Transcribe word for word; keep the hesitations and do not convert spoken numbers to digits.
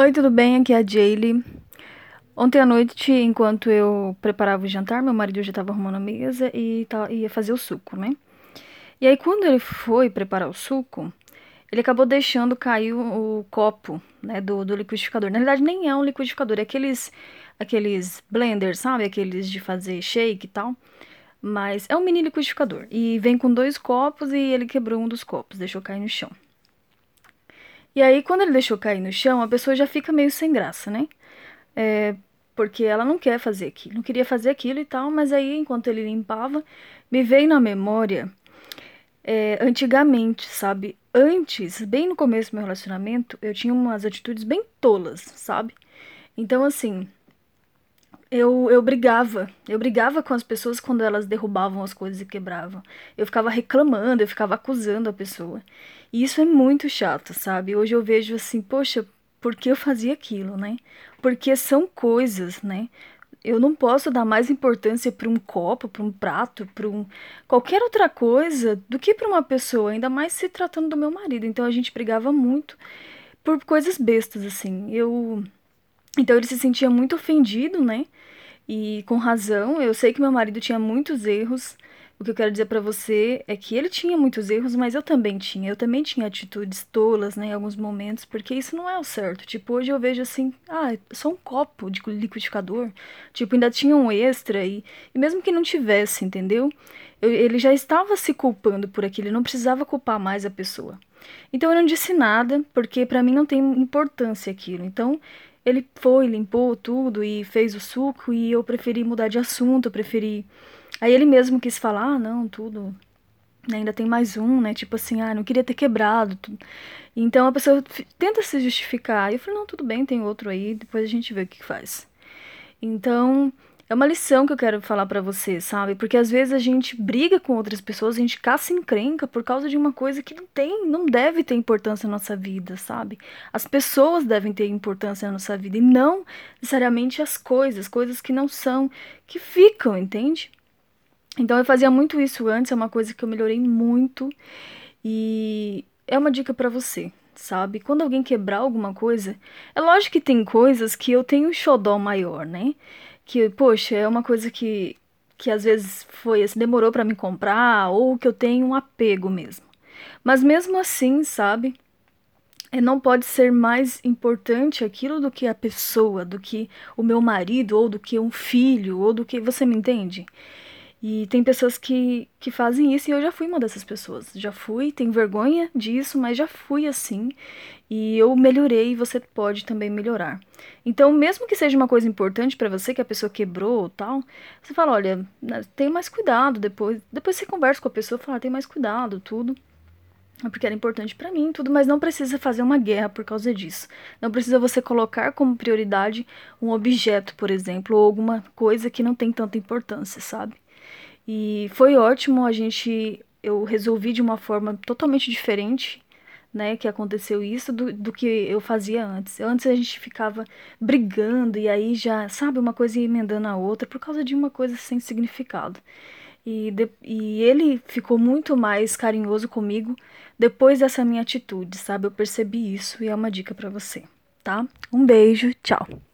Oi, tudo bem? Aqui é a Dhieily. Ontem à noite, enquanto eu preparava o jantar, meu marido já estava arrumando a mesa e ia fazer o suco, né? E aí, quando ele foi preparar o suco, ele acabou deixando cair o copo, né, do, do liquidificador. Na verdade, nem é um liquidificador, é aqueles, aqueles blenders, sabe? Aqueles de fazer shake e tal. Mas é um mini liquidificador. E vem com dois copos e ele quebrou um dos copos, deixou cair no chão. E aí, quando ele deixou cair no chão, a pessoa já fica meio sem graça, né? É, porque ela não quer fazer aquilo, não queria fazer aquilo e tal, mas aí, enquanto ele limpava, me veio na memória, é, antigamente, sabe? Antes, bem no começo do meu relacionamento, eu tinha umas atitudes bem tolas, sabe? Então, assim, eu, eu brigava, eu brigava com as pessoas quando elas derrubavam as coisas e quebravam. Eu ficava reclamando, eu ficava acusando a pessoa. E isso é muito chato, sabe? Hoje eu vejo assim, poxa, por que eu fazia aquilo, né? Porque são coisas, né? Eu não posso dar mais importância para um copo, para um prato, para um qualquer outra coisa do que para uma pessoa, ainda mais se tratando do meu marido. Então a gente brigava muito por coisas bestas, assim. Eu Então ele se sentia muito ofendido, né? E com razão. Eu sei que meu marido tinha muitos erros. O que eu quero dizer pra você é que ele tinha muitos erros, mas eu também tinha. Eu também tinha atitudes tolas, né, em alguns momentos, porque isso não é o certo. Tipo, hoje eu vejo assim, ah, só um copo de liquidificador. Tipo, ainda tinha um extra aí. E mesmo que não tivesse, entendeu? Eu, ele já estava se culpando por aquilo, ele não precisava culpar mais a pessoa. Então eu não disse nada, porque pra mim não tem importância aquilo. Então ele foi, limpou tudo e fez o suco e eu preferi mudar de assunto, eu preferi... Aí ele mesmo quis falar, ah, não, tudo, ainda tem mais um, né, tipo assim, ah, não queria ter quebrado, tudo. Então a pessoa tenta se justificar, e eu falei, não, tudo bem, tem outro aí, depois a gente vê o que faz. Então, é uma lição que eu quero falar pra você, sabe, porque às vezes a gente briga com outras pessoas, a gente caça encrenca por causa de uma coisa que não tem, não deve ter importância na nossa vida, sabe, as pessoas devem ter importância na nossa vida, e não necessariamente as coisas, coisas que não são, que ficam, entende? Então, eu fazia muito isso antes, é uma coisa que eu melhorei muito e é uma dica pra você, sabe? Quando alguém quebrar alguma coisa, é lógico que tem coisas que eu tenho um xodó maior, né? Que, poxa, é uma coisa que, que às vezes foi assim, demorou pra me comprar ou que eu tenho um apego mesmo. Mas mesmo assim, sabe? É, não pode ser mais importante aquilo do que a pessoa, do que o meu marido ou do que um filho ou do que... Você me entende? E tem pessoas que, que fazem isso e eu já fui uma dessas pessoas. Já fui, tenho vergonha disso, mas já fui assim. E eu melhorei e você pode também melhorar. Então, mesmo que seja uma coisa importante pra você, que a pessoa quebrou ou tal, você fala, olha, tem mais cuidado depois. Depois você conversa com a pessoa e fala, tem mais cuidado, tudo. Porque era importante pra mim, tudo, mas não precisa fazer uma guerra por causa disso. Não precisa você colocar como prioridade um objeto, por exemplo, ou alguma coisa que não tem tanta importância, sabe? E foi ótimo, a gente, eu resolvi de uma forma totalmente diferente, né, que aconteceu isso do, do que eu fazia antes. Antes a gente ficava brigando e aí já, sabe, uma coisa ia emendando a outra por causa de uma coisa sem significado. E, de, e ele ficou muito mais carinhoso comigo depois dessa minha atitude, sabe? Eu percebi isso e é uma dica pra você, tá? Um beijo, tchau!